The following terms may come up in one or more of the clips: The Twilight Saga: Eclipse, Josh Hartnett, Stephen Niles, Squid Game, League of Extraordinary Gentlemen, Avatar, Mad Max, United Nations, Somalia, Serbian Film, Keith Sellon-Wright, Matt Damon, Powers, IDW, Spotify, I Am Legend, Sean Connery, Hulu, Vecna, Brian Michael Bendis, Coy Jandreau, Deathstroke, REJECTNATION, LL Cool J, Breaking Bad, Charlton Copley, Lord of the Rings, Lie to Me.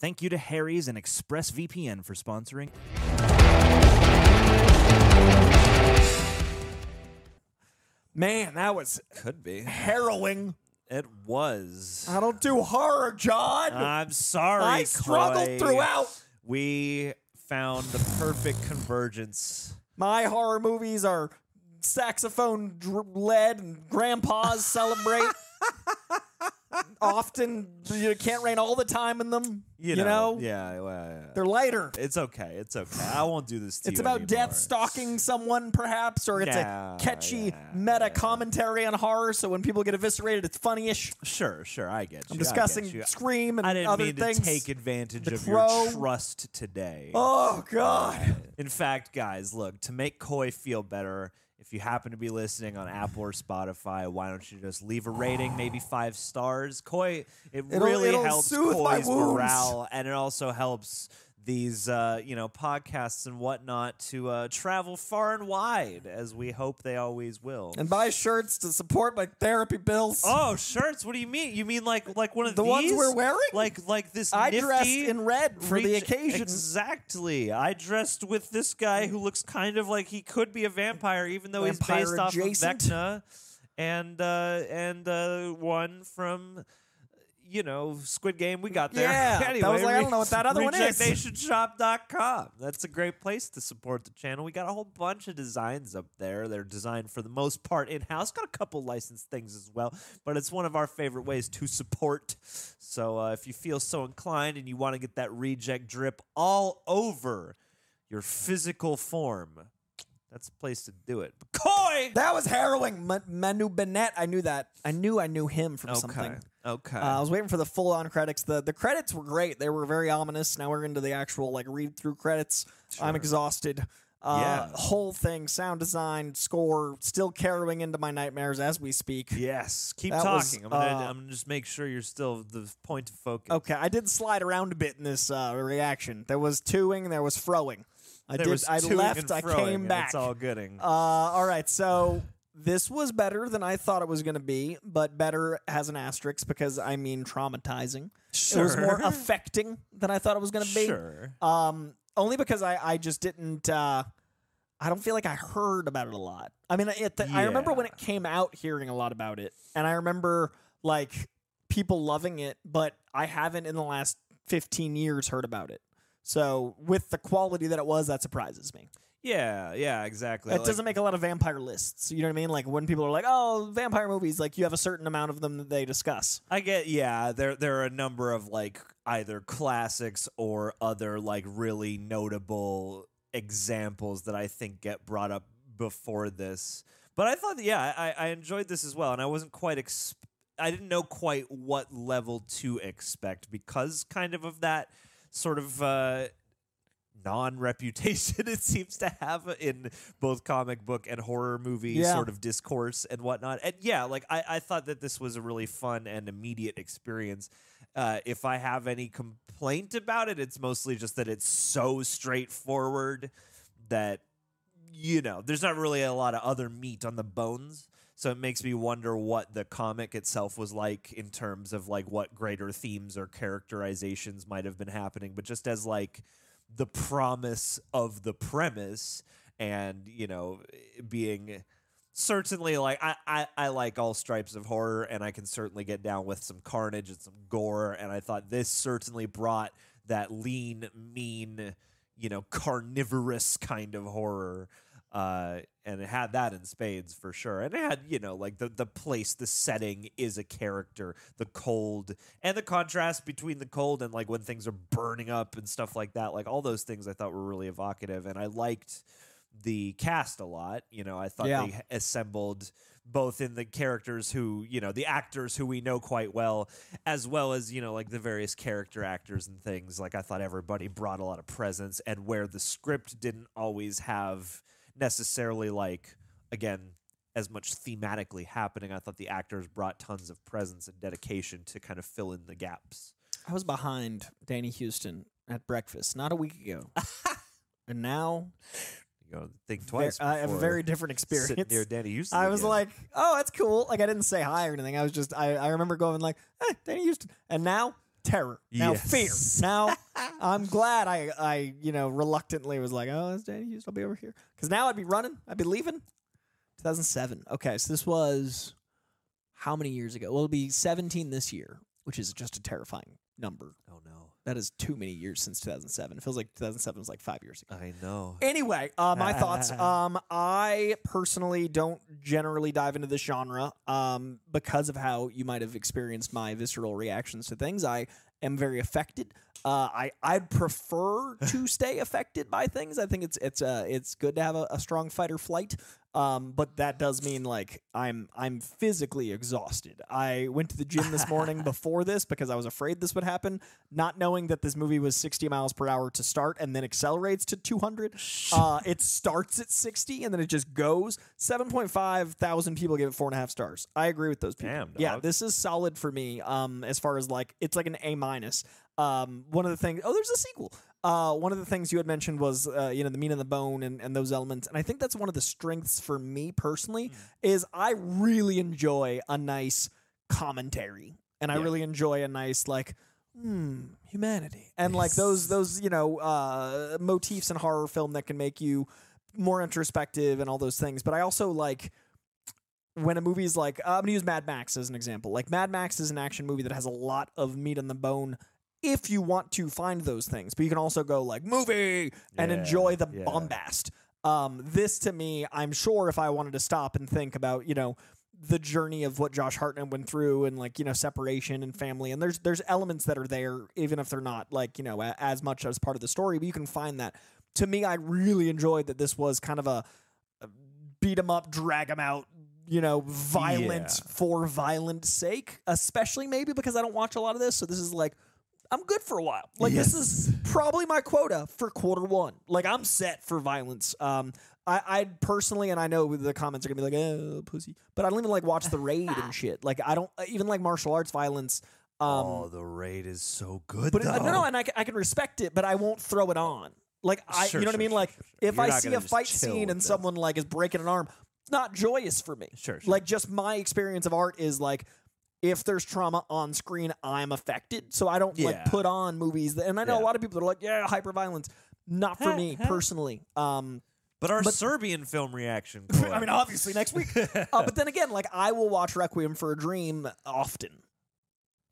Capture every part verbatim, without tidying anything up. Thank you to Harry's and ExpressVPN for sponsoring. Man, that was could be harrowing. It was. I don't do horror, John. I'm sorry, I Clay. Struggled throughout. We found the perfect convergence. My horror movies are saxophone led and grandpas celebrate. Often, you can't rain all the time in them. You know, you know? Yeah, well, yeah, they're lighter. It's okay. It's okay. I won't do this to it's you about anymore. Death stalking someone, perhaps, or it's no, a catchy yeah, meta yeah. commentary on horror. So when people get eviscerated, it's funny-ish. Sure, sure, I get you. I'm discussing you. Scream and other things. I didn't mean to take advantage the of crow. your trust today. Oh God! Uh, in fact, guys, look, to make Coy feel better. If you happen to be listening on Apple or Spotify, why don't you just leave a rating, maybe five stars? Coy, it it'll, really it'll helps Coy's morale, and it also helps these uh, you know podcasts and whatnot to uh, travel far and wide, as we hope they always will. And buy shirts to support my therapy bills. Oh, shirts? What do you mean? You mean like like one of the these? ones we're wearing? Like like this? I nifty dressed in red for reach- the occasion. Exactly. I dressed with this guy who looks kind of like he could be a vampire, even though vampire he's based adjacent. off of Vecna, and uh, and uh, one from. You know, Squid Game, we got there. Yeah, anyway, I was like, I don't know what that other one is. Reject Nation Shop dot com. That's a great place to support the channel. We got a whole bunch of designs up there. They're designed for the most part in-house. Got a couple licensed things as well, but it's one of our favorite ways to support. So uh, if you feel so inclined and you want to get that reject drip all over your physical form, that's the place to do it. Coy! That was harrowing. M- Manu Bennett, I knew that. I knew I knew him from okay. something. Okay. Uh, I was waiting for the full-on credits. The the credits were great. They were very ominous. Now we're into the actual like read-through credits. Sure. I'm exhausted. Uh, yeah. Whole thing, sound design, score, still carrying into my nightmares as we speak. Yes. Keep that talking. Was, I'm gonna uh, I'm just make sure you're still the point of focus. Okay. I did slide around a bit in this uh, reaction. There was to-ing, there was fro-ing. I there did. I left. I came back. It's all gooding. Uh, all right. So. This was better than I thought it was going to be, but better has an asterisk because I mean traumatizing. Sure. It was more affecting than I thought it was going to be. Sure. Um, only because I, I just didn't, uh, I don't feel like I heard about it a lot. I mean, it, the, yeah. I remember when it came out hearing a lot about it, and I remember like people loving it, but I haven't in the last fifteen years heard about it. So with the quality that it was, that surprises me. Yeah, yeah, exactly. It like, doesn't make a lot of vampire lists. You know what I mean? Like when people are like, "Oh, vampire movies," like you have a certain amount of them that they discuss. I get, yeah. There, there are a number of like either classics or other like really notable examples that I think get brought up before this. But I thought, that, yeah, I, I enjoyed this as well, and I wasn't quite. Exp- I didn't know quite what level to expect because kind of of that sort of. Uh, non-reputation it seems to have in both comic book and horror movie yeah. sort of discourse and whatnot. And yeah, like I, I thought that this was a really fun and immediate experience. Uh, if I have any complaint about it, it's mostly just that it's so straightforward that, you know, there's not really a lot of other meat on the bones. So it makes me wonder what the comic itself was like in terms of like what greater themes or characterizations might have been happening. But just as like, the promise of the premise and, you know, being certainly, like, I, I, I like all stripes of horror, and I can certainly get down with some carnage and some gore, and I thought this certainly brought that lean, mean, you know, carnivorous kind of horror, uh, and it had that in spades for sure. And it had, you know, like the, the place, the setting is a character, the cold, and the contrast between the cold and, like, when things are burning up and stuff like that, like all those things I thought were really evocative, and I liked the cast a lot. You know, I thought yeah. they assembled both in the characters who, you know, the actors who we know quite well, as well as, you know, like the various character actors and things. Like, I thought everybody brought a lot of presence, and where the script didn't always have necessarily, like, again, as much thematically happening, I thought the actors brought tons of presence and dedication to kind of fill in the gaps. I was behind Danny Huston at breakfast not a week ago. And now... You know, think twice. I have a very different experience. Sitting near Danny Huston. I was again. like, "Oh, that's cool." Like, I didn't say hi or anything. I was just, I, I remember going like, "Hey, Danny Huston," and now terror, now yes. fear. Now I'm glad I, I, you know, reluctantly was like, "Oh, it's Danny Huston. I'll be over here," because now I'd be running. I'd be leaving. two thousand seven. Okay, so this was how many years ago? Well, it'll be seventeen this year, which is just a terrifying number. Oh no. That is too many years since two thousand seven. It feels like two thousand seven was like five years ago. I know. Anyway, uh, my thoughts. Um, I personally don't generally dive into this genre um, because of how you might have experienced my visceral reactions to things. I am very affected. Uh, I, I'd prefer to stay affected by things. I think it's it's uh, it's good to have a, a strong fight or flight. Um, but that does mean, like, I'm I'm physically exhausted. I went to the gym this morning before this because I was afraid this would happen, not knowing that this movie was sixty miles per hour to start and then accelerates to two hundred. Uh, it starts at sixty and then it just goes. seven point five thousand people give it four and a half stars. I agree with those people. Damn, dog. Yeah, this is solid for me. Um, as far as, like, it's like an A minus. Um, one of the things, oh, there's a sequel. Uh, one of the things you had mentioned was, uh, you know, the meat and the bone and, and those elements. And I think that's one of the strengths for me personally mm. is I really enjoy a nice commentary, and yeah. I really enjoy a nice, like, hmm, humanity. And yes. like those, those, you know, uh, motifs in horror film that can make you more introspective and all those things. But I also like when a movie is like, uh, I'm going to use Mad Max as an example. Like, Mad Max is an action movie that has a lot of meat and the bone if you want to find those things, but you can also go like movie and yeah, enjoy the yeah. bombast. Um, this to me, I'm sure if I wanted to stop and think about, you know, the journey of what Josh Hartnett went through and, like, you know, separation and family. And there's, there's elements that are there, even if they're not, like, you know, a, as much as part of the story, but you can find that. To me, I really enjoyed that this was kind of a, a beat 'em up, drag 'em out, you know, violent yeah. for violent sake, especially maybe because I don't watch a lot of this. So this is like, I'm good for a while. Like, yes. this is probably my quota for quarter one. Like, I'm set for violence. Um, I, I personally, and I know the comments are going to be like, oh, pussy. But I don't even, like, watch The Raid and shit. Like, I don't, even, like, martial arts violence. Um, oh, The Raid is so good, but though. It, no, no, and I, I can respect it, but I won't throw it on. Like, I, sure, you know sure, what I mean? Like, sure, sure. if You're I see a fight scene and that. someone, like, is breaking an arm, it's not joyous for me. Sure, sure. Like, just my experience of art is, like, if there's trauma on screen, I'm affected. So I don't yeah. like put on movies. That, and I know yeah. a lot of people that are like, yeah, hyperviolence. Not for me personally. Um, but our but, Serbian film reaction. I mean, obviously next week. uh, but then again, like, I will watch Requiem for a Dream often.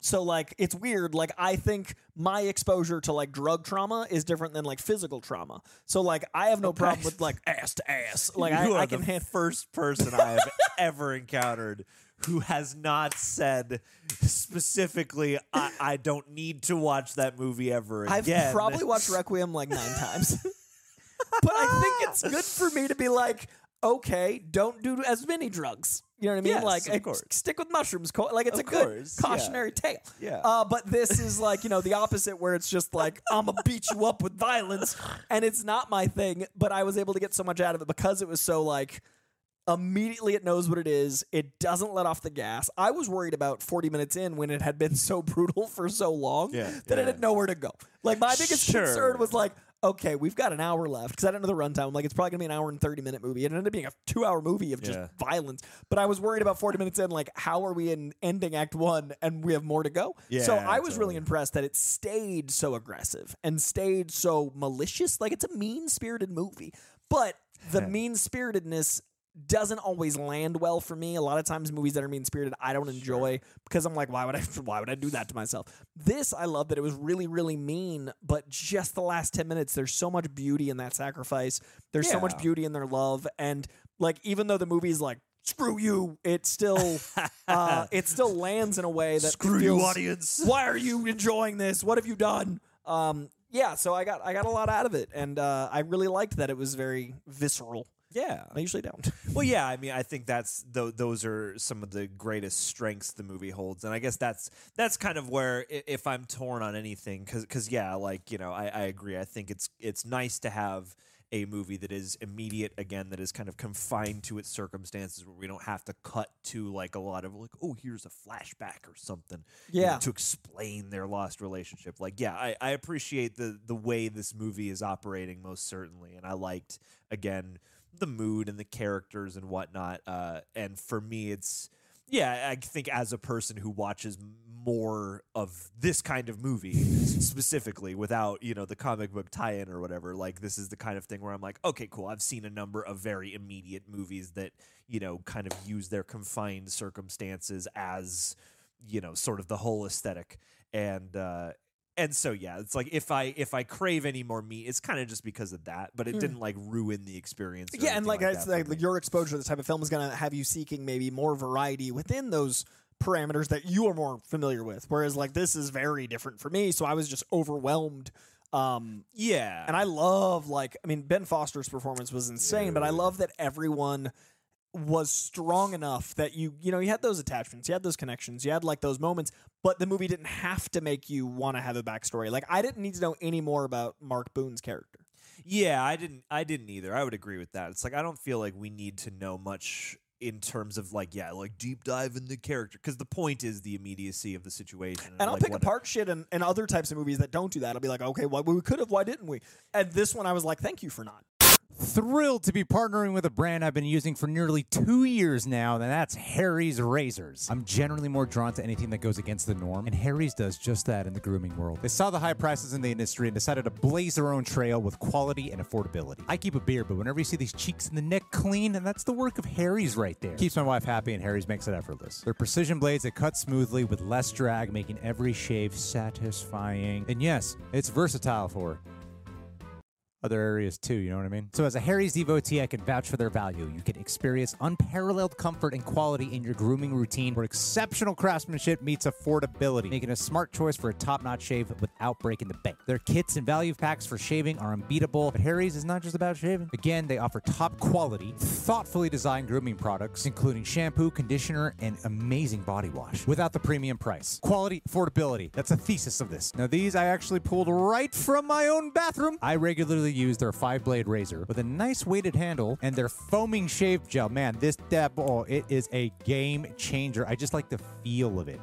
So, like, it's weird. Like, I think my exposure to, like, drug trauma is different than, like, physical trauma. So, like, I have no okay. problem with, like, ass to ass. Like, you I, are I can the hand- first person I have ever encountered who has not said specifically, I, I don't need to watch that movie ever again. I've probably watched Requiem like nine times. But I think it's good for me to be like, okay, don't do as many drugs. You know what I mean? Yes, like, of course. Stick with mushrooms. Like, it's of a course. good cautionary yeah. tale. Yeah. Uh, but this is, like, you know, the opposite, where it's just like, I'm going to beat you up with violence. And it's not my thing, but I was able to get so much out of it because it was so, like, immediately it knows what it is. It doesn't let off the gas. I was worried about forty minutes in, when it had been so brutal for so long yeah, that yeah. it had nowhere to go. Like, my biggest sure. concern was like, okay, we've got an hour left, because I didn't know the runtime. I'm like, it's probably going to be an hour and thirty minute movie. It ended up being a two hour movie of just yeah. violence. But I was worried about forty minutes in, like, how are we in ending act one and we have more to go? Yeah, so I was totally. really impressed that it stayed so aggressive and stayed so malicious. Like, it's a mean-spirited movie. But the mean-spiritedness doesn't always land well for me. A lot of times movies that are mean-spirited I don't enjoy, sure, because I'm like, why would I why would I do that to myself? This, I love that it was really, really mean, but just the last ten minutes, there's so much beauty in that sacrifice. There's yeah. so much beauty in their love. And like, even though the movie's like, screw you, it still uh, it still lands in a way that screw feels, you, audience. Why are you enjoying this? What have you done? Um, yeah, so I got I got a lot out of it, and uh, I really liked that it was very visceral. Yeah, I usually don't. Well, yeah, I mean, I think that's th- those are some of the greatest strengths the movie holds, and I guess that's that's kind of where if I'm torn on anything, because because yeah, like you know, I, I agree. I think it's it's nice to have a movie that is immediate, again, that is kind of confined to its circumstances, where we don't have to cut to like a lot of like, oh, here's a flashback or something, yeah, you know, to explain their lost relationship. Like, yeah, I, I appreciate the the way this movie is operating, most certainly, and I liked, again, the mood and the characters and whatnot. Uh, and for me, it's, yeah, I think as a person who watches more of this kind of movie specifically without, you know, the comic book tie-in or whatever, like this is the kind of thing where I'm like, okay, cool. I've seen a number of very immediate movies that, you know, kind of use their confined circumstances as, you know, sort of the whole aesthetic. And, uh, And so, yeah, it's like if I if I crave any more meat, it's kind of just because of that. But it mm. didn't like ruin the experience. Or yeah, and like, like, it's like your exposure to this type of film is going to have you seeking maybe more variety within those parameters that you are more familiar with. Whereas like this is very different for me. So I was just overwhelmed. Um, yeah. And I love like I mean, Ben Foster's performance was insane, Dude. but I love that everyone was strong enough that you, you know, you had those attachments, you had those connections, you had like those moments, but the movie didn't have to make you want to have a backstory. Like I didn't need to know any more about Mark Boone's character. Yeah, I didn't, I didn't either. I would agree with that. It's like, I don't feel like we need to know much in terms of like, yeah, like deep dive in the character. Cause the point is the immediacy of the situation. And, and I'll like pick apart a- shit and, and other types of movies that don't do that. I'll be like, okay, well, we could have, why didn't we? And this one I was like, thank you for not. Thrilled to be partnering with a brand I've been using for nearly two years now, and that's Harry's razors. I'm generally more drawn to anything that goes against the norm, and Harry's does just that in the grooming world. They saw the high prices in the industry and decided to blaze their own trail with quality and affordability. I keep a beard, but whenever you see these cheeks and the neck clean, and that's the work of Harry's right there. Keeps my wife happy, and Harry's makes it effortless. Their precision blades that cut smoothly with less drag, making every shave satisfying. And yes, it's versatile for other areas too, you know what I mean? So as a Harry's devotee, I can vouch for their value. You can experience unparalleled comfort and quality in your grooming routine where exceptional craftsmanship meets affordability, making a smart choice for a top-notch shave without breaking the bank. Their kits and value packs for shaving are unbeatable, but Harry's is not just about shaving. Again, they offer top-quality, thoughtfully designed grooming products, including shampoo, conditioner, and amazing body wash, without the premium price. Quality, affordability, that's a thesis of this. Now these I actually pulled right from my own bathroom. I regularly use their five-blade razor with a nice weighted handle and their foaming shave gel. Man, this dab, oh, it is a game changer. I just like the feel of it.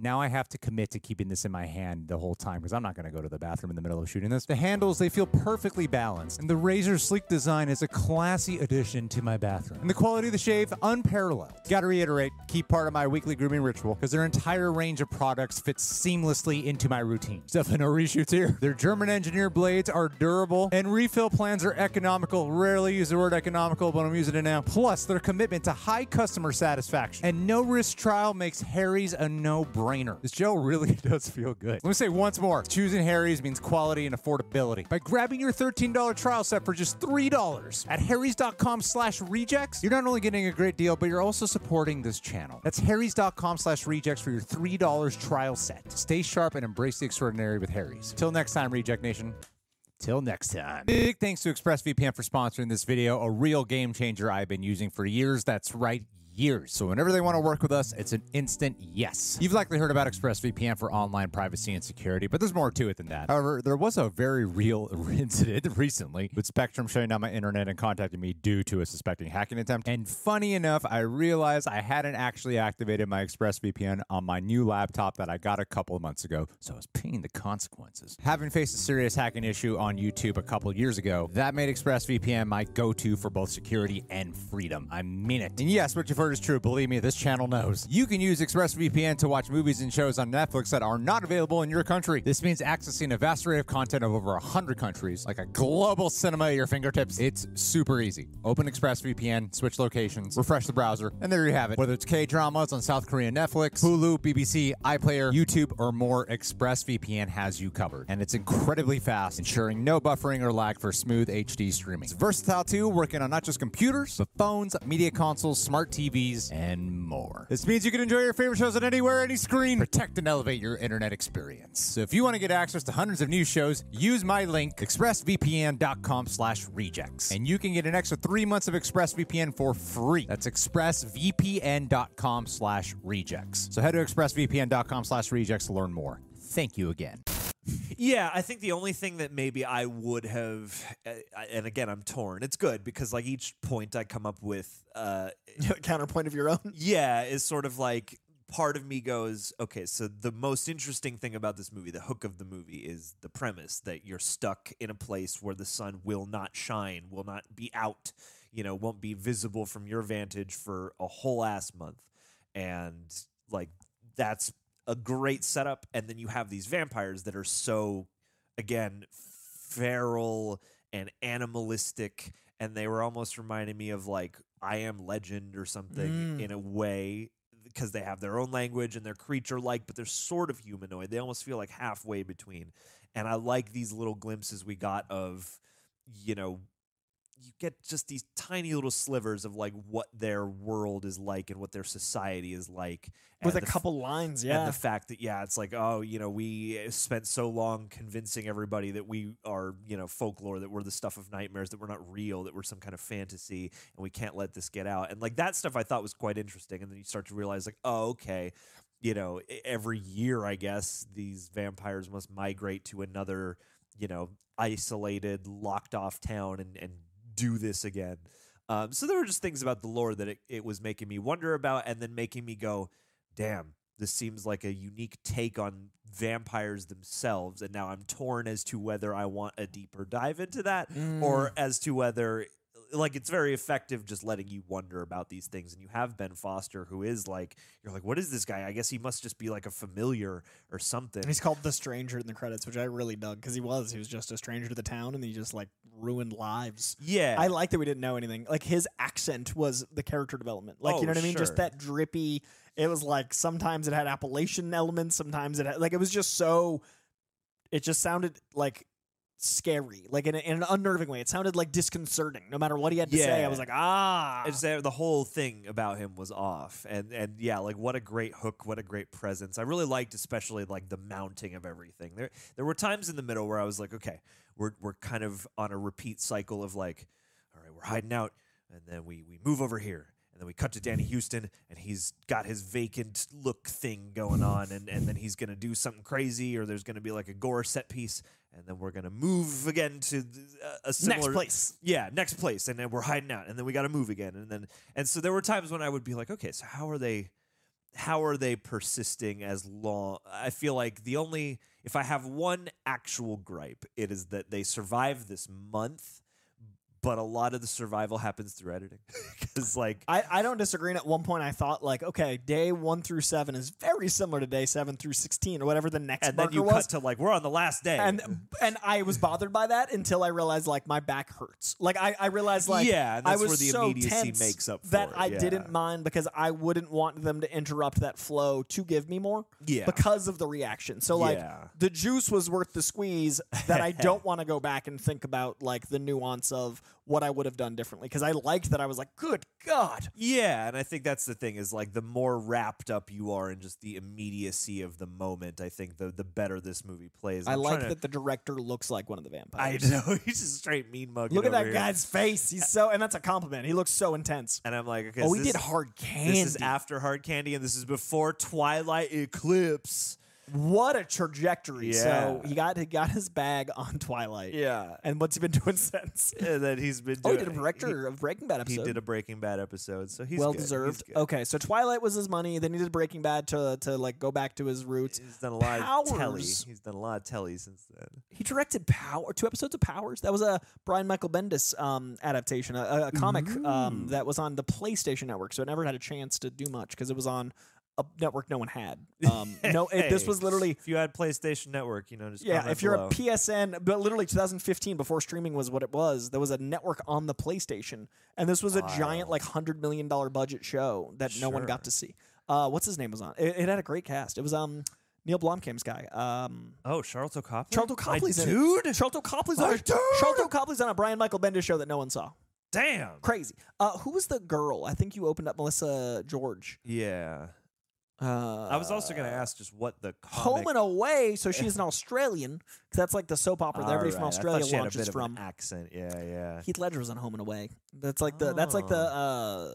Now I have to commit to keeping this in my hand the whole time because I'm not going to go to the bathroom in the middle of shooting this. The handles, they feel perfectly balanced, and the razor's sleek design is a classy addition to my bathroom. And the quality of the shave, unparalleled. Gotta reiterate, key part of my weekly grooming ritual because their entire range of products fits seamlessly into my routine. Definitely no reshoots here. Their German engineer blades are durable, and refill plans are economical. Rarely use the word economical, but I'm using it now. Plus, their commitment to high customer satisfaction and no-risk trial makes Harry's a no-brainer. This gel really does feel good. Let me say once more, choosing Harry's means quality and affordability. By grabbing your thirteen dollars trial set for just three dollars at harrys.com slash rejects, you're not only getting a great deal, but you're also supporting this channel. That's harrys.com slash rejects for your three dollars trial set. Stay sharp and embrace the extraordinary with Harry's. Till next time, Reject Nation. Till next time. Big thanks to ExpressVPN for sponsoring this video, a real game changer I've been using for years. That's right. Years. So whenever they want to work with us, it's an instant yes. You've likely heard about ExpressVPN for online privacy and security, but there's more to it than that. However, there was a very real incident recently with Spectrum shutting down my internet and contacting me due to a suspected hacking attempt. And funny enough, I realized I hadn't actually activated my ExpressVPN on my new laptop that I got a couple of months ago, so I was paying the consequences. Having faced a serious hacking issue on YouTube a couple years ago, that made ExpressVPN my go-to for both security and freedom. I mean it. And yes, what you've heard word is true. Believe me, this channel knows. You can use ExpressVPN to watch movies and shows on Netflix that are not available in your country. This means accessing a vast array of content of over one hundred countries, like a global cinema at your fingertips. It's super easy. Open ExpressVPN, switch locations, refresh the browser, and there you have it. Whether it's K-dramas on South Korean Netflix, Hulu, B B C, iPlayer, YouTube, or more, ExpressVPN has you covered. And it's incredibly fast, ensuring no buffering or lag for smooth H D streaming. It's versatile too, working on not just computers, but phones, media consoles, smart T Vs, and more. This means you can enjoy your favorite shows on anywhere, any screen. Protect and elevate your internet experience. So if you want to get access to hundreds of new shows, use my link, expressvpn dot com slash rejects. And you can get an extra three months of ExpressVPN for free. That's expressvpn dot com slash rejects. So head to expressvpn dot com slash rejects to learn more. Thank you again. Yeah, I think the only thing that maybe I would have, and again, I'm torn. It's good because like each point I come up with, uh, counterpoint of your own. Yeah, is sort of like part of me goes, okay, so the most interesting thing about this movie, the hook of the movie, is the premise that you're stuck in a place where the sun will not shine, will not be out, you know, won't be visible from your vantage for a whole ass month, and like that's a great setup, and then you have these vampires that are so, again, feral and animalistic, and they were almost reminding me of, like, I Am Legend or something mm. in a way, because they have their own language and they're creature-like, but they're sort of humanoid. They almost feel like halfway between. And I like these little glimpses we got of, you know, you get just these tiny little slivers of like what their world is like and what their society is like. With a couple lines, yeah. And the fact that, yeah, it's like, oh, you know, we spent so long convincing everybody that we are, you know, folklore, that we're the stuff of nightmares, that we're not real, that we're some kind of fantasy, and we can't let this get out. And like that stuff I thought was quite interesting. And then you start to realize like, oh, okay, you know, every year, I guess, these vampires must migrate to another, you know, isolated, locked off town and, and do this again. Um, so there were just things about the lore that it, it was making me wonder about, and then making me go, damn, this seems like a unique take on vampires themselves. And now I'm torn as to whether I want a deeper dive into that mm. or as to whether, like, it's very effective just letting you wonder about these things. And you have Ben Foster, who is like, you're like, what is this guy? I guess he must just be like a familiar or something. He's called the stranger in the credits, which I really dug, because he was he was just a stranger to the town, and he just like ruined lives. Yeah, I like that we didn't know anything. Like his accent was the character development. Like, oh, you know what sure. I mean? Just that drippy. It was like sometimes it had Appalachian elements, sometimes it had, like, it was just so. It just sounded like. Scary, like in, a, in an unnerving way. It sounded like disconcerting. No matter what he had to yeah. say, I was like, ah. It's, the whole thing about him was off, and and yeah, like what a great hook, what a great presence. I really liked, especially like the mounting of everything. There, there were times in the middle where I was like, okay, we're we're kind of on a repeat cycle of like, all right, we're hiding out, and then we we move over here. And then we cut to Danny Huston, and he's got his vacant look thing going on, and, and then he's going to do something crazy, or there's going to be like a gore set piece, and then we're going to move again to a similar... Next place. Yeah, next place, and then we're hiding out, and then we got to move again. And then and so there were times when I would be like, okay, so how are they... How are they persisting as long? I feel like the only... If I have one actual gripe, it is that they survived this month, but a lot of the survival happens through editing. Because like I, I don't disagree. And at one point I thought like, okay, day one through seven is very similar to day seven through sixteen or whatever the next marker was. And then you cut to like, we're on the last day. And and I was bothered by that until I realized like my back hurts. Like I, I realized like yeah, and that's I was where the so immediacy tense makes up for that it. I yeah. didn't mind because I wouldn't want them to interrupt that flow to give me more yeah. because of the reaction. So like yeah. the juice was worth the squeeze that I don't want to go back and think about like the nuance of what I would have done differently, because I liked that I was like, good God. Yeah, and I think that's the thing is like the more wrapped up you are in just the immediacy of the moment, I think the the better this movie plays. I'm I like that to... the director looks like one of the vampires. I know, he's just straight mean mug. Look at that here. Guy's face. He's so, and that's a compliment. He looks so intense. And I'm like, okay, oh, we did Hard Candy. This is after Hard Candy, and this is before Twilight Eclipse. What a trajectory. Yeah. So he got he got his bag on Twilight. Yeah. And what's he been doing since? Yeah, that he's been doing. Oh, he did a director of Breaking Bad episode. He did a Breaking Bad episode. So he's well good. deserved. He's good. Okay, so Twilight was his money. Then he did Breaking Bad to to like go back to his roots. He's done a lot Powers. of telly. He's done a lot of telly since then. He directed Power two episodes of Powers. That was a Brian Michael Bendis um, adaptation, a, a comic um, that was on the PlayStation Network. So it never had a chance to do much because it was on a network no one had. Um, no, hey, it, this was literally... If you had PlayStation Network, you know, just yeah, if you're below. a P S N... But literally twenty fifteen, before streaming was what it was, there was a network on the PlayStation. And this was wow. a giant, like, one hundred million dollar budget show that sure. no one got to see. Uh, what's his name was on? It, it had a great cast. It was... um. Neil Blomkamp's guy. Um, oh, Charlton Copley? Charlton Copley's My in dude? it. Charlton Copley's, on a, dude. Charlton Copley's on a Brian Michael Bendis show that no one saw. Damn. Crazy. Uh, who was the girl? I think you opened up Melissa George. Yeah. Uh, I was also going to ask just what the comic... Home and Away, so she's an Australian, because that's like the soap opera that everybody right. from Australia launches from. Accent, yeah, yeah. Heath Ledger was on Home and Away. That's like the oh. that's like the uh,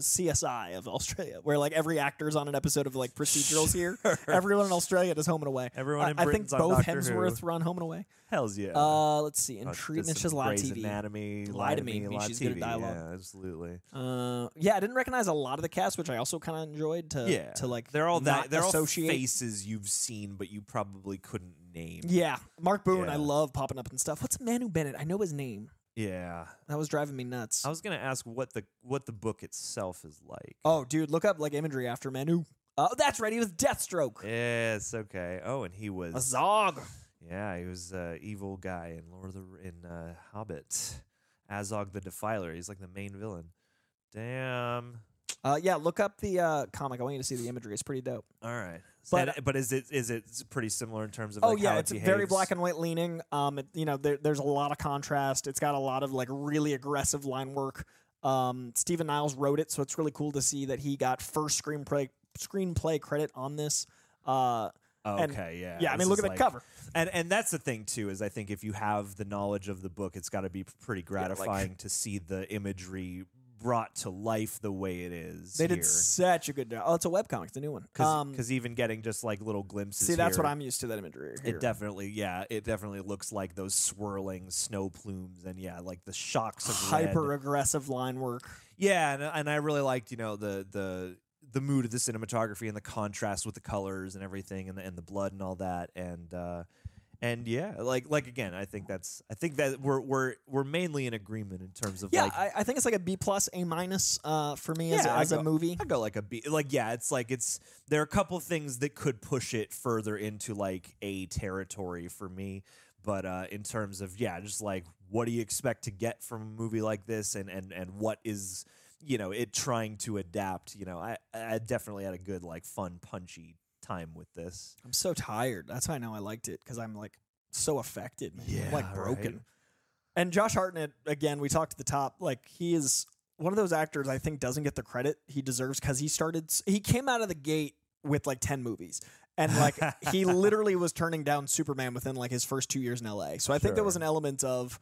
C S I of Australia, where like every actor's on an episode of like procedurals here. Everyone in Australia does Home and Away. Everyone in uh, I think both Doctor Hemsworth Who. were on Home and Away. Hell's yeah. Uh, let's see. In oh, treatment, she's a lot of T V. Anatomy, Lie to Me. me. She's T V. good at dialogue. Yeah, absolutely. Uh, yeah, I didn't recognize a lot of the cast, which I also kind of enjoyed. To yeah. to like they're all that they're associate. all faces you've seen, but you probably couldn't name. Yeah, Mark Boone. Yeah. I love popping up and stuff. What's Manu Bennett? I know his name. Yeah, that was driving me nuts. I was gonna ask what the what the book itself is like. Oh, dude, look up like imagery after Manu. Oh, that's right. He was Deathstroke. Yes. Okay. Oh, and he was a Zog. Yeah, he was an uh, evil guy in Lord of the in uh, Hobbit, Azog the Defiler. He's like the main villain. Damn. Uh, yeah, look up the uh, comic. I want you to see the imagery. It's pretty dope. All right, is but that, but is it is it pretty similar in terms of? Like, oh yeah, how it it's behaves? very black and white leaning. Um, it, you know, there, there's a lot of contrast. It's got a lot of like really aggressive line work. Um, Stephen Niles wrote it, so it's really cool to see that he got first screenplay screenplay credit on this. Uh. Okay, and, yeah. Yeah, I mean, look at like, the cover. And and that's the thing, too, is I think if you have the knowledge of the book, it's got to be pretty gratifying yeah, like, to see the imagery brought to life the way it is. They here. did such a good job. Oh, it's a webcomic. It's a new one. Because um, even getting just, like, little glimpses See, that's here, what I'm used to, that imagery. Here. It definitely, yeah, it definitely looks like those swirling snow plumes and, yeah, like the shocks of hyper-aggressive line work. Yeah, and, and I really liked, you know, the the... the mood of the cinematography and the contrast with the colors and everything and the, and the blood and all that. And, uh, and yeah, like, like again, I think that's, I think that we're, we're, we're mainly in agreement in terms of yeah, like, I, I think it's like a B plus, A minus, uh, for me yeah, as, a, as go, a movie. I go like a B, like, yeah, it's like, it's, there are a couple things that could push it further into like A territory for me. But uh, in terms of, yeah, just like, what do you expect to get from a movie like this? And, and, and what is, you know, it trying to adapt, you know, I, I definitely had a good, like, fun, punchy time with this. I'm so tired. That's how I know I liked it, because I'm, like, so affected, man. Yeah, I'm, like, broken. Right? And Josh Hartnett, again, we talked at the top, like, he is one of those actors I think doesn't get the credit he deserves, because he started, he came out of the gate with, like, ten movies. And, like, he literally was turning down Superman within, like, his first two years in L A. So I sure. think there was an element of...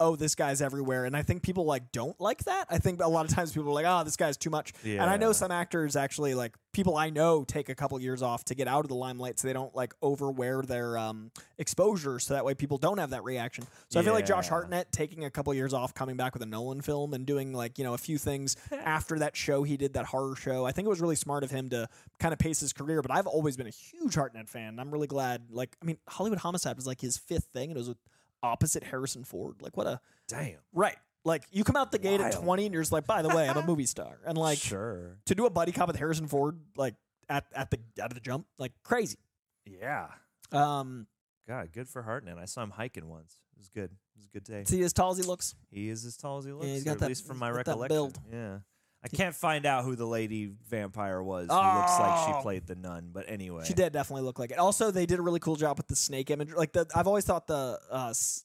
oh, this guy's everywhere. And I think people like don't like that. I think a lot of times people are like, oh, this guy's too much. Yeah. And I know some actors actually like people I know take a couple years off to get out of the limelight so they don't like overwear their um, exposure. So that way people don't have that reaction. So yeah. I feel like Josh Hartnett taking a couple years off, coming back with a Nolan film and doing like, you know, a few things after that show, he did that horror show. I think it was really smart of him to kind of pace his career, but I've always been a huge Hartnett fan. And I'm really glad. Like, I mean, Hollywood Homicide was like his fifth thing. And it was a opposite Harrison Ford. Like, what a... Damn. Right. Like, you come out the gate Wild. at twenty and you're just like, by the way, I'm a movie star. And, like, sure. to do a buddy cop with Harrison Ford, like, at, at the out of the jump, like, crazy. Yeah. Um. God, good for Hartnett. I saw him hiking once. It was good. It was a good day. Is he as tall as he looks? He is as tall as he looks, yeah, he's got or at that, least from my recollection. Build. Yeah. I can't find out who the lady vampire was who oh. looks like she played the nun, but anyway. She did definitely look like it. Also, they did a really cool job with the snake image. Like the, I've always thought the uh, s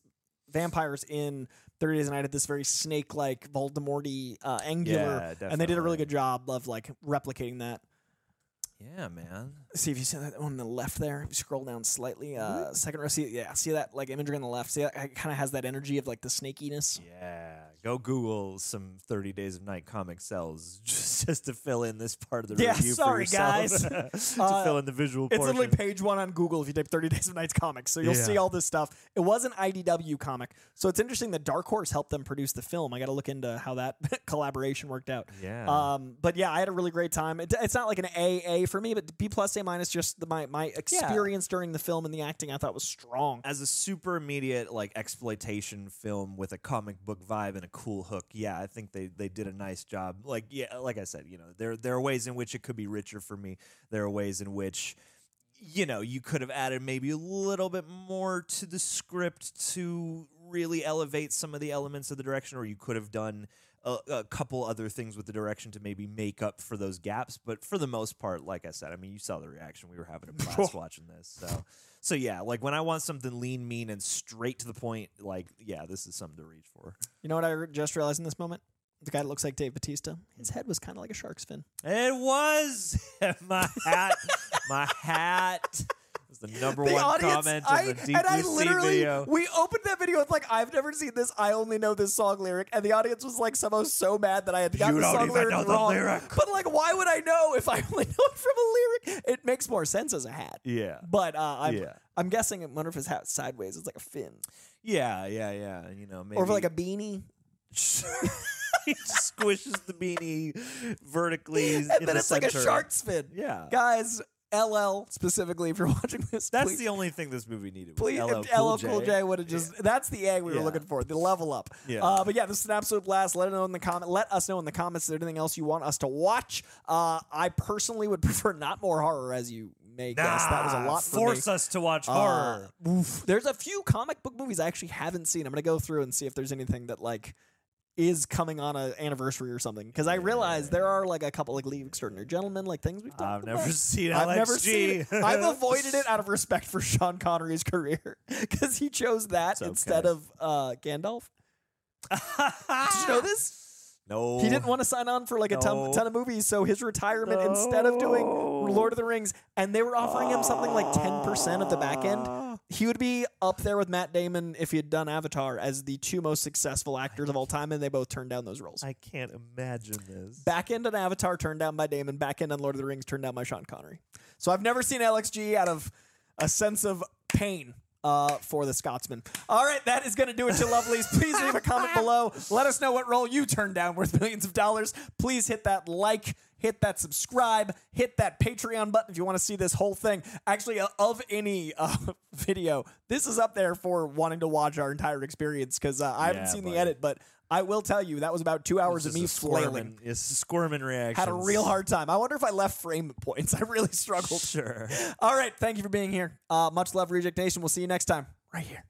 vampires in thirty days a night had this very snake-like, Voldemort-y, uh, angular, yeah, and they did a really good job of like replicating that. Yeah, man. See if you see that on the left there. If you scroll down slightly, uh, second row. See, yeah, see that like imagery on the left. See, that, it kind of has that energy of like the snakiness. Yeah. go Google some thirty Days of Night comic cells just, just to fill in this part of the yeah, review sorry, for yourself. Sorry, guys. to uh, fill in the visual it's portion. It's literally page one on Google if you type thirty Days of Night's comics. So you'll yeah. see all this stuff. It was an I D W comic. So it's interesting that Dark Horse helped them produce the film. I got to look into how that collaboration worked out. Yeah. Um, but yeah, I had a really great time. It, it's not like an A A for me, but B plus, A minus, just the, my, my experience yeah. during the film and the acting I thought was strong. As a super immediate like exploitation film with a comic book vibe and a cool hook, yeah, I think they they did a nice job. Like yeah, like I said, you know, there there are ways in which it could be richer for me. There are ways in which, you know, you could have added maybe a little bit more to the script to really elevate some of the elements of the direction, or you could have done a, a couple other things with the direction to maybe make up for those gaps. But for the most part, like I said, I mean, you saw the reaction. We were having a blast watching this. So, so yeah, like when I want something lean, mean, and straight to the point, like, yeah, this is something to reach for. You know what I just realized in this moment? The guy that looks like Dave Bautista, his head was kind of like a shark's fin. It was! My hat. My hat. The number the one audience, comment I, of the Deep Blue Sea video. We opened that video with like, I've never seen this, I only know this song lyric, and the audience was like somehow so mad that I had gotten the song lyric wrong. Lyric. But like, why would I know if I only know it from a lyric? It makes more sense as a hat. Yeah. But uh, I'm, yeah. I'm guessing, I wonder if his hat sideways, it's like a fin. Yeah, yeah, yeah. You know, maybe. Or like a beanie. He squishes the beanie vertically. And in then the it's center. Like a shark's fin. Yeah. Guys, L L specifically, if you're watching this, that's please. The only thing this movie needed. Please, L L Cool J would have just. Yeah. That's the egg we were yeah. looking for. The level up. Yeah. Uh, but yeah, this is an absolute blast. Let us know in the comment. Let us know in the comments if there's anything else you want us to watch. Uh, I personally would prefer not more horror, as you may nah, guess. That was a lot. For force me. Us to watch uh, horror. Oof. There's a few comic book movies I actually haven't seen. I'm gonna go through and see if there's anything that like. Is coming on an anniversary or something. Because I realize there are like a couple like League of Extraordinary Gentlemen, like things we've talked I've about. Never seen I've L X G. Never seen it. I've avoided it out of respect for Sean Connery's career. Because he chose that okay. instead of uh, Gandalf. Did you know this? No. He didn't want to sign on for like a no. ton, ton of movies, so his retirement, no. instead of doing Lord of the Rings, and they were offering him something like ten percent of the back end, he would be up there with Matt Damon if he had done Avatar as the two most successful actors of all time, and they both turned down those roles. I can't imagine this. Back end on Avatar turned down by Damon, back end on Lord of the Rings turned down by Sean Connery. So I've never seen L X G out of a sense of pain. Uh, for the Scotsman. All right, that is going to do it, you lovelies. Please leave a comment below. Let us know what role you turned down worth millions of dollars. Please hit that like, hit that subscribe, hit that Patreon button if you want to see this whole thing. Actually, uh, of any uh, video, this is up there for wanting to watch our entire experience because uh, I yeah, haven't seen the edit, but I will tell you, that was about two hours of me flailing. It's a squirming reaction. Had a real hard time. I wonder if I left frame points. I really struggled. Sure. All right. Thank you for being here. Uh, much love, Reject Nation. We'll see you next time right here.